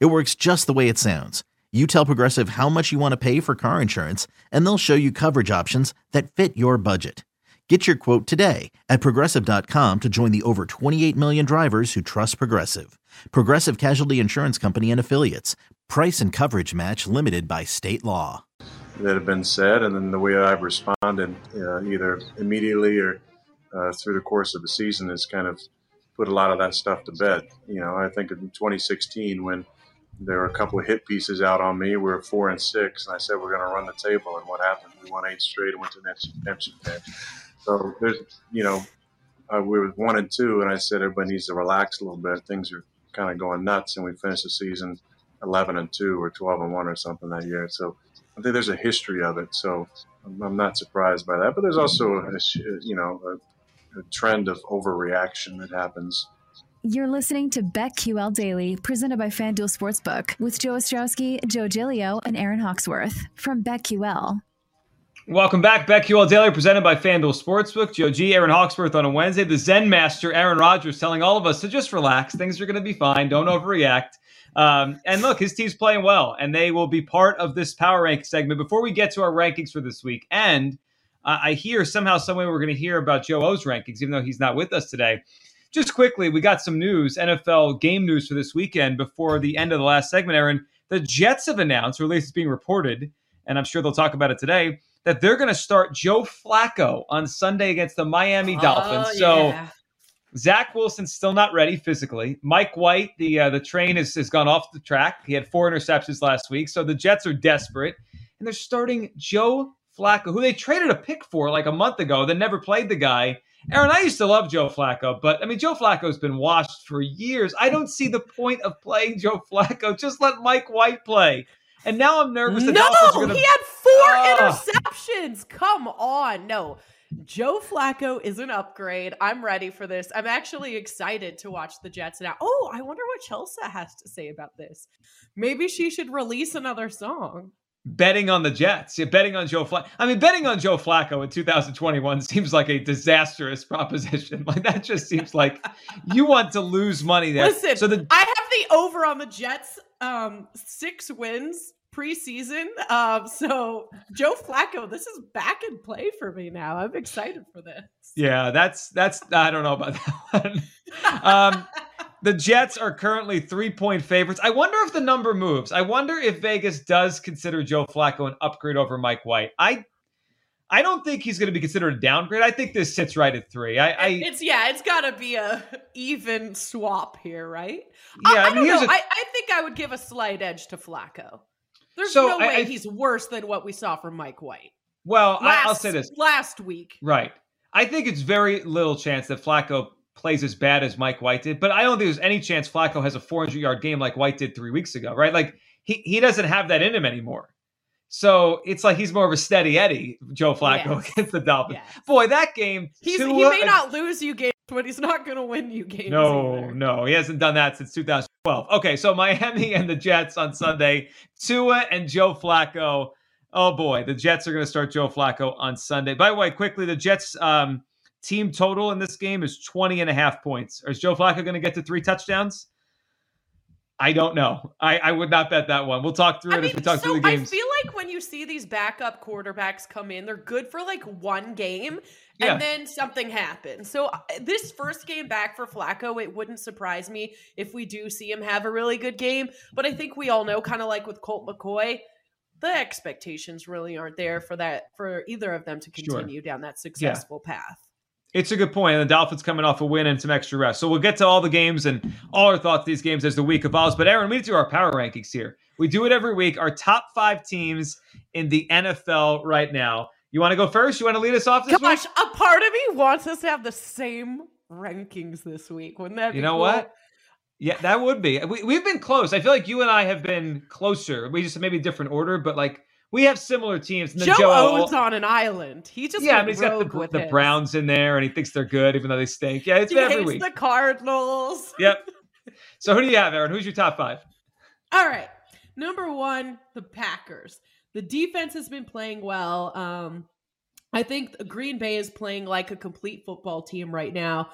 It works just the way it sounds. You tell Progressive how much you want to pay for car insurance, and they'll show you coverage options that fit your budget. Get your quote today at Progressive.com to join the over 28 million drivers who trust Progressive. Progressive Casualty Insurance Company and Affiliates. Price and coverage match limited by state law. That have been said, and then the way I've responded either immediately or through the course of the season is kind of put a lot of that stuff to bed. You know, I think in 2016 when there were a couple of hit pieces out on me. We were 4-6, and I said we're going to run the table. And what happened? We won 8 straight and went to the next match. So there's, you know, we were 1-2, and I said everybody needs to relax a little bit. Things are kind of going nuts, and we finished the season 11-2 or 12-1 or something that year. So I think there's a history of it. So I'm not surprised by that. But there's also a trend of overreaction that happens. You're listening to BetQL Daily, presented by FanDuel Sportsbook, with Joe Ostrowski, Joe Giglio, and Aaron Hawksworth from BetQL. Welcome back. BetQL Daily, presented by FanDuel Sportsbook. Joe G, Aaron Hawksworth on a Wednesday. The Zen master, Aaron Rodgers, telling all of us to just relax. Things are going to be fine. Don't overreact. And look, his team's playing well, and they will be part of this Power Rank segment. Before we get to our rankings for this week, and I hear somehow, someway, we're going to hear about Joe O's rankings, even though he's not with us today. Just quickly, we got some news, NFL game news for this weekend before the end of the last segment, Aaron. The Jets have announced, or at least it's being reported, and I'm sure they'll talk about it today, that they're going to start Joe Flacco on Sunday against the Miami Dolphins. Yeah. So Zach Wilson's still not ready physically. Mike White, the train has gone off the track. He had 4 interceptions last week. So the Jets are desperate, and they're starting Joe Flacco, who they traded a pick for like a month ago, then never played the guy. Aaron, I used to love Joe Flacco, but, I mean, Joe Flacco's been washed for years. I don't see the point of playing Joe Flacco. Just let Mike White play. And now I'm nervous. The Dolphins are gonna... he had 4 interceptions. Come on. No, Joe Flacco is an upgrade. I'm ready for this. I'm actually excited to watch the Jets now. Oh, I wonder what Chelsea has to say about this. Maybe she should release another song. Betting on the Jets. You're betting on Joe Flacco. I mean, betting on Joe Flacco in 2021 seems like a disastrous proposition. Like, that just seems like you want to lose money there. Listen, so I have the over on the Jets, 6 wins preseason. So Joe Flacco, this is back in play for me now. I'm excited for this. Yeah, that's I don't know about that one. The Jets are currently 3-point favorites. I wonder if the number moves. I wonder if Vegas does consider Joe Flacco an upgrade over Mike White. I don't think he's going to be considered a downgrade. I think this sits right at 3. It's got to be a even swap here, right? Yeah, I mean, don't know. I think I would give a slight edge to Flacco. There's no way he's worse than what we saw from Mike White. Well, I'll say this last week, right? I think it's very little chance that Flacco plays as bad as Mike White did, but I don't think there's any chance Flacco has a 400-yard game like White did 3 weeks ago, right? Like, he doesn't have that in him anymore. So it's like he's more of a steady Eddie, Joe Flacco, against the Dolphins. Yes. Boy, that game, Tua, he may not lose you games, but he's not going to win you games. No, he hasn't done that since 2012. Okay, so Miami and the Jets on Sunday. Tua and Joe Flacco. Oh boy, the Jets are going to start Joe Flacco on Sunday. By the way, quickly, the Jets... team total in this game is 20.5 points. Is Joe Flacco going to get to 3 touchdowns? I don't know. I would not bet that one. We'll talk through it as we talk through the games. I feel like when you see these backup quarterbacks come in, they're good for like 1 game, and then something happens. So this first game back for Flacco, it wouldn't surprise me if we do see him have a really good game. But I think we all know, kind of like with Colt McCoy, the expectations really aren't there for either of them to continue down that successful path. It's a good point. And the Dolphins coming off a win and some extra rest. So we'll get to all the games and all our thoughts these games as the week evolves. But Aaron, we do our power rankings here. We do it every week. Our top 5 teams in the NFL right now. You want to go first? You want to lead us off this week? Gosh, a part of me wants us to have the same rankings this week. Wouldn't that be cool? You know what? Yeah, that would be. We've been close. I feel like you and I have been closer. We just maybe different order, but like we have similar teams. And then Joe owns on an island. He just yeah, I mean, he's got the Browns in there, and he thinks they're good, even though they stink. Yeah, it's every week. He hates the Cardinals. Yep. So who do you have, Aaron? Who's your top five? All right. Number one, the Packers. The defense has been playing well. I think Green Bay is playing like a complete football team right now.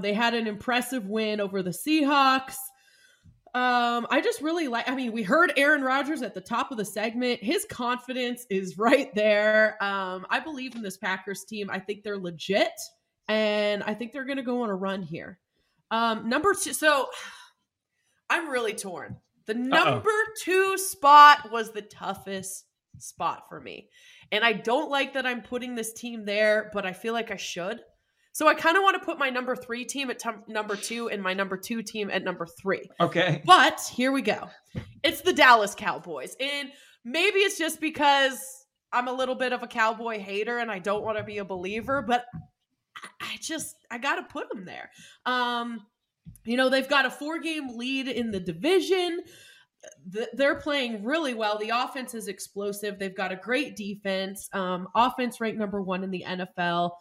They had an impressive win over the Seahawks. I just really like, I mean, we heard Aaron Rodgers at the top of the segment. His confidence is right there. I believe in this Packers team. I think they're legit, and I think they're going to go on a run here. Number two. So I'm really torn. The number two spot was the toughest spot for me. And I don't like that I'm putting this team there, but I feel like I should. So I kind of want to put my number three team at number two and my number two team at number three. Okay. But here we go. It's the Dallas Cowboys. And maybe it's just because I'm a little bit of a Cowboy hater and I don't want to be a believer, but I got to put them there. You know, they've got a 4-game lead in the division. They're playing really well. The offense is explosive. They've got a great defense. Offense ranked number one in the NFL,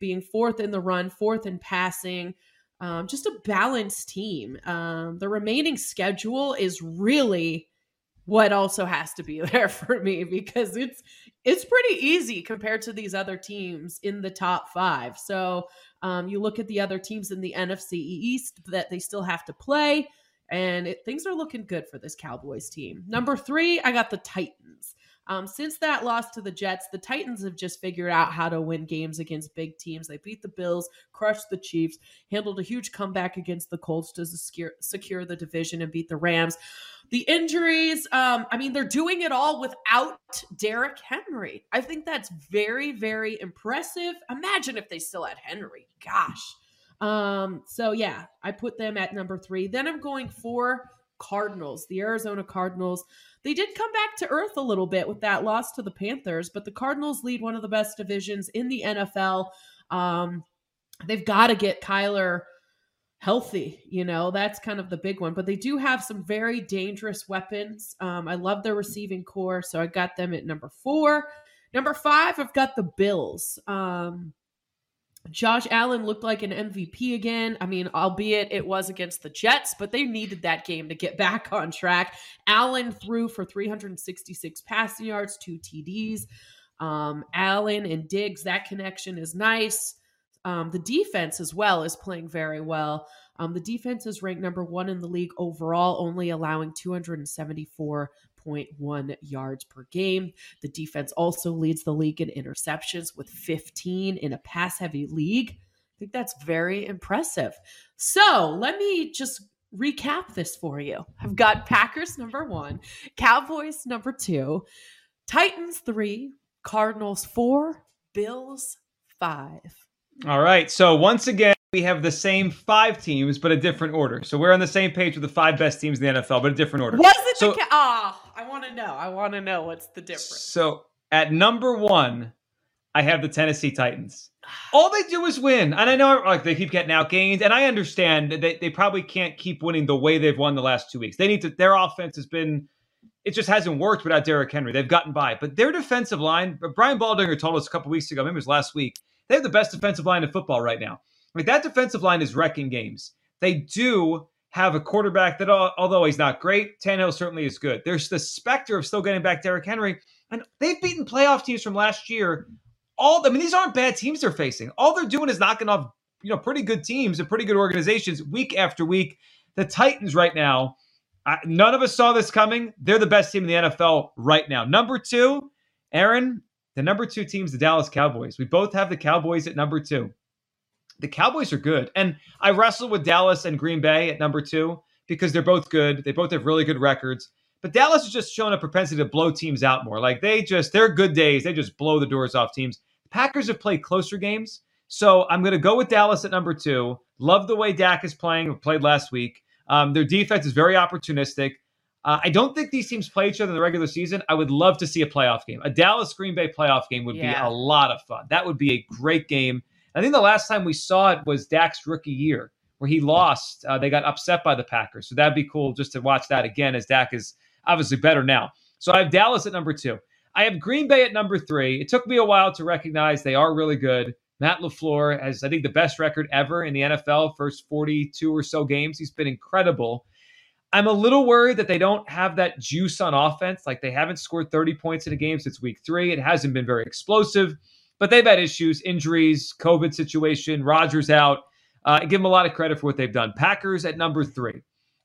being fourth in the run, fourth in passing. Just a balanced team. The remaining schedule is really what also has to be there for me, because it's pretty easy compared to these other teams in the top five. So you look at the other teams in the NFC East that they still have to play, and things are looking good for this Cowboys team. Number three, I got the Titans. Since that loss to the Jets, the Titans have just figured out how to win games against big teams. They beat the Bills, crushed the Chiefs, handled a huge comeback against the Colts to secure the division and beat the Rams. The injuries, I mean, they're doing it all without Derek Henry. I think that's very, very impressive. Imagine if they still had Henry. Gosh. So, yeah, I put them at number three. Then I'm going for Cardinals, the Arizona Cardinals. They did come back to earth a little bit with that loss to the Panthers, but the Cardinals lead one of the best divisions in the NFL. They've got to get Kyler healthy, you know, that's kind of the big one, but they do have some very dangerous weapons. I love their receiving core. So I got them at number four. Number five, I've got the Bills. Josh Allen looked like an MVP again. I mean, albeit it was against the Jets, but they needed that game to get back on track. Allen threw for 366 passing yards, 2 TDs. Allen and Diggs, that connection is nice. The defense as well is playing very well. The defense is ranked number one in the league overall, only allowing 274.1 yards per game. The defense also leads the league in interceptions with 15 in a pass-heavy league. I think that's very impressive. So let me just recap this for you. I've got Packers number one, Cowboys number two, Titans three, Cardinals four, Bills five. All right. So once again, we have the same five teams, but a different order. So we're on the same page with the five best teams in the NFL, but a different order. Was it so, I want to know. I want to know what's the difference. So at number one, I have the Tennessee Titans. All they do is win. And I know like they keep getting outgained, and I understand that they probably can't keep winning the way they've won the last 2 weeks. They need to. Their offense has been... It just hasn't worked without Derrick Henry. They've gotten by. But their defensive line... Brian Baldinger told us a couple weeks ago, maybe it was last week, they have the best defensive line in football right now. Like that defensive line is wrecking games. They do have a quarterback that, although he's not great, Tannehill certainly is good. There's the specter of still getting back Derrick Henry, and they've beaten playoff teams from last year. These aren't bad teams they're facing. All they're doing is knocking off, pretty good teams and pretty good organizations week after week. The Titans right now, none of us saw this coming. They're the best team in the NFL right now. Number two, Aaron. The number two team's the Dallas Cowboys. We both have the Cowboys at number two. The Cowboys are good. And I wrestled with Dallas and Green Bay at number two because they're both good. They both have really good records. But Dallas has just shown a propensity to blow teams out more. Like they're good days. They just blow the doors off teams. Packers have played closer games. So I'm going to go with Dallas at number two. Love the way Dak is playing. We played last week. Their defense is very opportunistic. I don't think these teams play each other in the regular season. I would love to see a playoff game. A Dallas-Green Bay playoff game would be a lot of fun. That would be a great game. I think the last time we saw it was Dak's rookie year where he lost. They got upset by the Packers. So that'd be cool just to watch that again, as Dak is obviously better now. So I have Dallas at number 2. I have Green Bay at number 3. It took me a while to recognize they are really good. Matt LaFleur has, I think, the best record ever in the NFL, first 42 or so games. He's been incredible. I'm a little worried that they don't have that juice on offense. Like, they haven't scored 30 points in a game since week 3. It hasn't been very explosive, but they've had issues, injuries, COVID situation, Rodgers out. Give them a lot of credit for what they've done. Packers at number 3.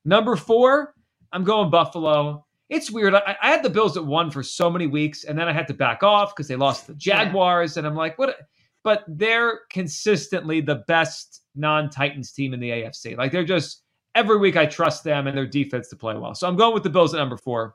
Number 4, I'm going Buffalo. It's weird. I had the Bills at 1 for so many weeks, and then I had to back off because they lost the Jaguars, and I'm like, what? But they're consistently the best non-Titans team in the AFC. Like, they're just, every week I trust them and their defense to play well. So I'm going with the Bills at number 4.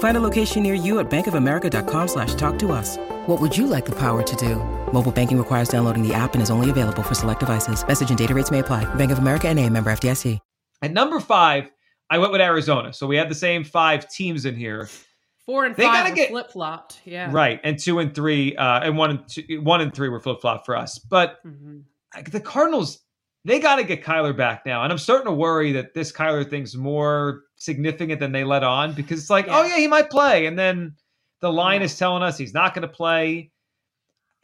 Find a location near you at bankofamerica.com/talktous. What would you like the power to do? Mobile banking requires downloading the app and is only available for select devices. Message and data rates may apply. Bank of America N.A., member FDIC. At number 5, I went with Arizona. So we have the same 5 teams in here. 4 and 5 were flip-flopped. Yeah. Right. And 2 and 3 and 1 and 3 were flip-flopped for us. But the Cardinals, they got to get Kyler back now. And I'm starting to worry that this Kyler thing's more significant than they let on, because it's like, oh, yeah, he might play. And then the line is telling us he's not going to play.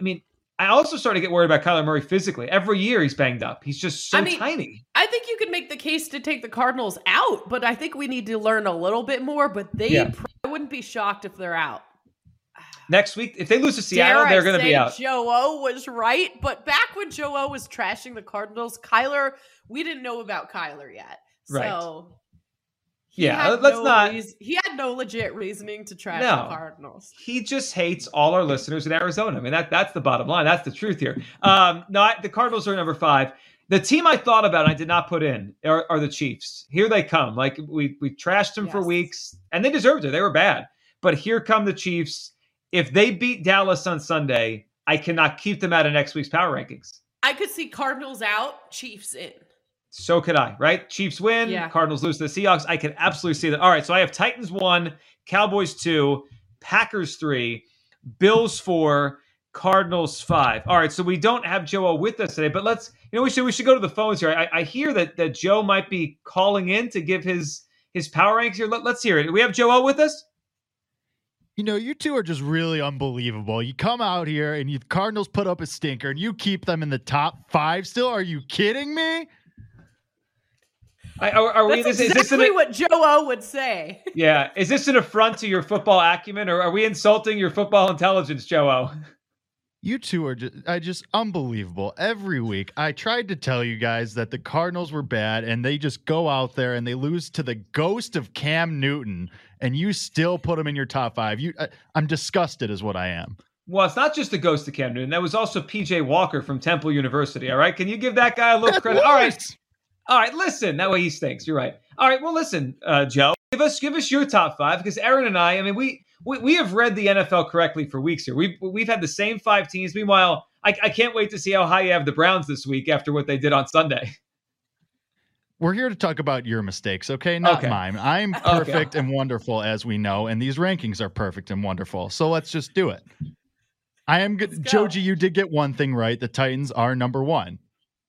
I mean, I also started to get worried about Kyler Murray physically. Every year he's banged up. He's just so tiny. I think you could make the case to take the Cardinals out, but I think we need to learn a little bit more. But they, I wouldn't be shocked if they're out. Next week, if they lose to Seattle, they're going to be out. Joe O was right, but back when Joe O was trashing the Cardinals, Kyler, we didn't know about Kyler yet. Right. So he had no legit reasoning to trash the Cardinals. He just hates all our listeners in Arizona. I mean, that's the bottom line. That's the truth here. The Cardinals are number 5. The team I thought about and I did not put in are the Chiefs. Here they come. Like, we trashed them for weeks, and they deserved it. They were bad. But here come the Chiefs. If they beat Dallas on Sunday, I cannot keep them out of next week's power rankings. I could see Cardinals out, Chiefs in. So could I, right? Chiefs win, Cardinals lose to the Seahawks. I can absolutely see that. All right, so I have Titans 1, Cowboys 2, Packers 3, Bills 4, Cardinals 5. All right, so we don't have Joe with us today, but let's, we should go to the phones here. I hear that Joe might be calling in to give his power rankings here. Let's hear it. Do we have Joe with us? You two are just really unbelievable. You come out here and the Cardinals put up a stinker and you keep them in the top 5 still. Are you kidding me? That's exactly what Joe O would say. Yeah. Is this an affront to your football acumen, or are we insulting your football intelligence, Joe O? You two are just unbelievable. Every week I tried to tell you guys that the Cardinals were bad, and they just go out there and they lose to the ghost of Cam Newton, and you still put them in your top 5. I'm disgusted is what I am. Well, it's not just the ghost of Cam Newton. That was also PJ Walker from Temple University. All right. Can you give that guy a little credit? All right. All right. Listen, that way he stinks. You're right. All right. Well, listen, Joe, give us your top 5, because Aaron and we have read the NFL correctly for weeks here. We've had the same 5 teams. Meanwhile, I can't wait to see how high you have the Browns this week after what they did on Sunday. We're here to talk about your mistakes, okay? Not mine. I'm perfect and wonderful, as we know, and these rankings are perfect and wonderful. So let's just do it. I am good. Joji, you did get one thing right. The Titans are number 1.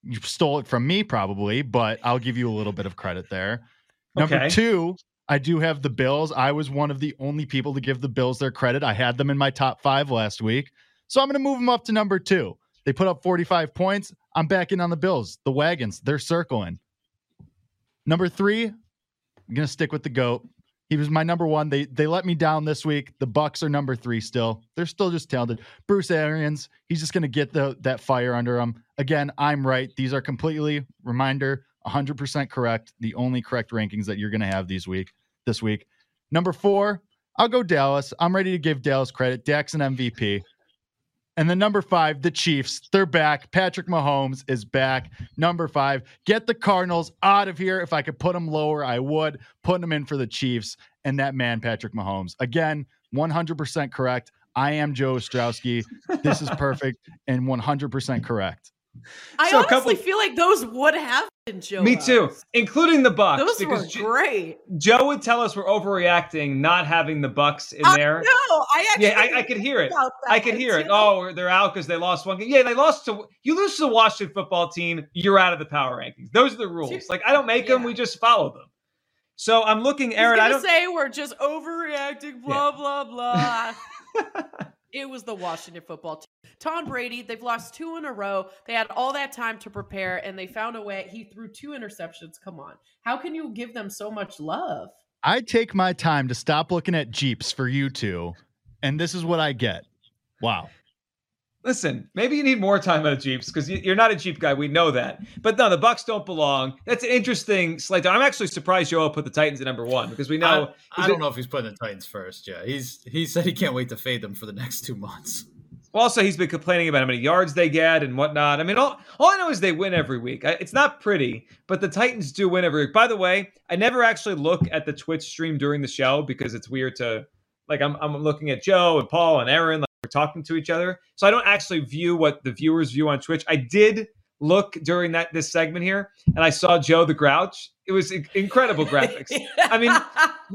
You stole it from me probably, but I'll give you a little bit of credit there. Okay. Number 2... I do have the Bills. I was one of the only people to give the Bills their credit. I had them in my top 5 last week. So I'm going to move them up to number 2. They put up 45 points. I'm back in on the Bills. The wagons, they're circling. Number 3, I'm going to stick with the GOAT. He was my number one. They let me down this week. The Bucs are number three still. They're still just talented. Bruce Arians, he's just going to get that fire under him. Again, I'm right. These are completely, reminder, 100% correct. The only correct rankings that you're going to have this week. Number four, I'll go Dallas. I'm ready to give Dallas credit. Dak's an MVP. And then number five, the Chiefs. They're back. Patrick Mahomes is back. Number five, get the Cardinals out of here. If I could put them lower, I would. Putting them in for the Chiefs and that man, Patrick Mahomes. Again, 100% correct. I am Joe Ostrowski. This is perfect and 100% correct. I so honestly feel like those would have been Joe. Me too, including the Bucks. Those were great. Joe would tell us we're overreacting, not having the Bucks in there. No, I could hear it. I could hear it. Oh, they're out because they lost one game. Yeah, they lost to you. Lose to the Washington Football Team, you're out of the power rankings. Those are the rules. Like I don't make them. We just follow them. So I'm looking, Aaron. I don't say we're just overreacting. Blah blah blah. It was the Washington Football Team. Tom Brady, they've lost two in a row. They had all that time to prepare, and they found a way. He threw two interceptions. Come on. How can you give them so much love? I take my time to stop looking at Jeeps for you two, and this is what I get. Wow. Listen, maybe you need more time out of Jeeps because you're not a Jeep guy. We know that. But no, the Bucs don't belong. That's an interesting slate. I'm actually surprised Joel put the Titans at number one because we know. I don't know if he's putting the Titans first. Yeah, he said he can't wait to fade them for the next 2 months. Well, also, he's been complaining about how many yards they get and whatnot. I mean, all I know is they win every week. It's not pretty, but the Titans do win every week. By the way, I never actually look at the Twitch stream during the show because it's weird to, like, I'm looking at Joe and Paul and Aaron. Like, we're talking to each other. So I don't actually view what the viewers view on Twitch. I did look during this segment here, and I saw Joe the Grouch. It was incredible graphics. I mean,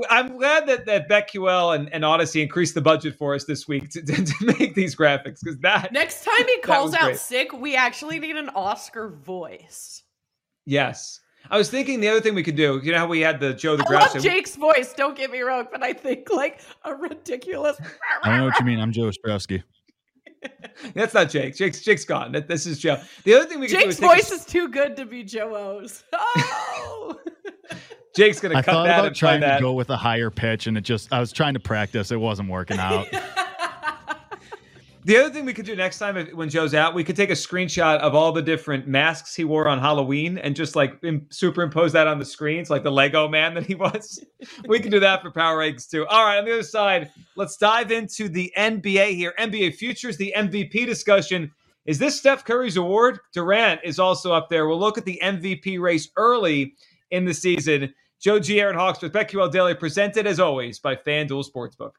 I'm glad that BetQL and Odyssey increased the budget for us this week to make these graphics because that. Next time he calls out sick, we actually need an Oscar voice. Yes. I was thinking the other thing we could do, you know how we had the Joe the Grouch. I love Jake's voice, don't get me wrong, but I think like a ridiculous. I don't know what you mean. I'm Joe Ostrowski. That's not Jake. Jake's gone. This is Joe. The other thing we can do is Jake's voice is too good to be Joe O's. Oh, Jake's gonna cut that. I thought about trying to go with a higher pitch, and I was trying to practice. It wasn't working out. The other thing we could do next time, when Joe's out, we could take a screenshot of all the different masks he wore on Halloween and just like superimpose that on the screens, like the Lego man that he was. We can do that for Power Eggs too. All right, on the other side, let's dive into the NBA here. NBA futures, the MVP discussion. Is this Steph Curry's award? Durant is also up there. We'll look at the MVP race early in the season. Joe G, Aaron Hawksworth, BetQL Daily, presented as always by FanDuel Sportsbook.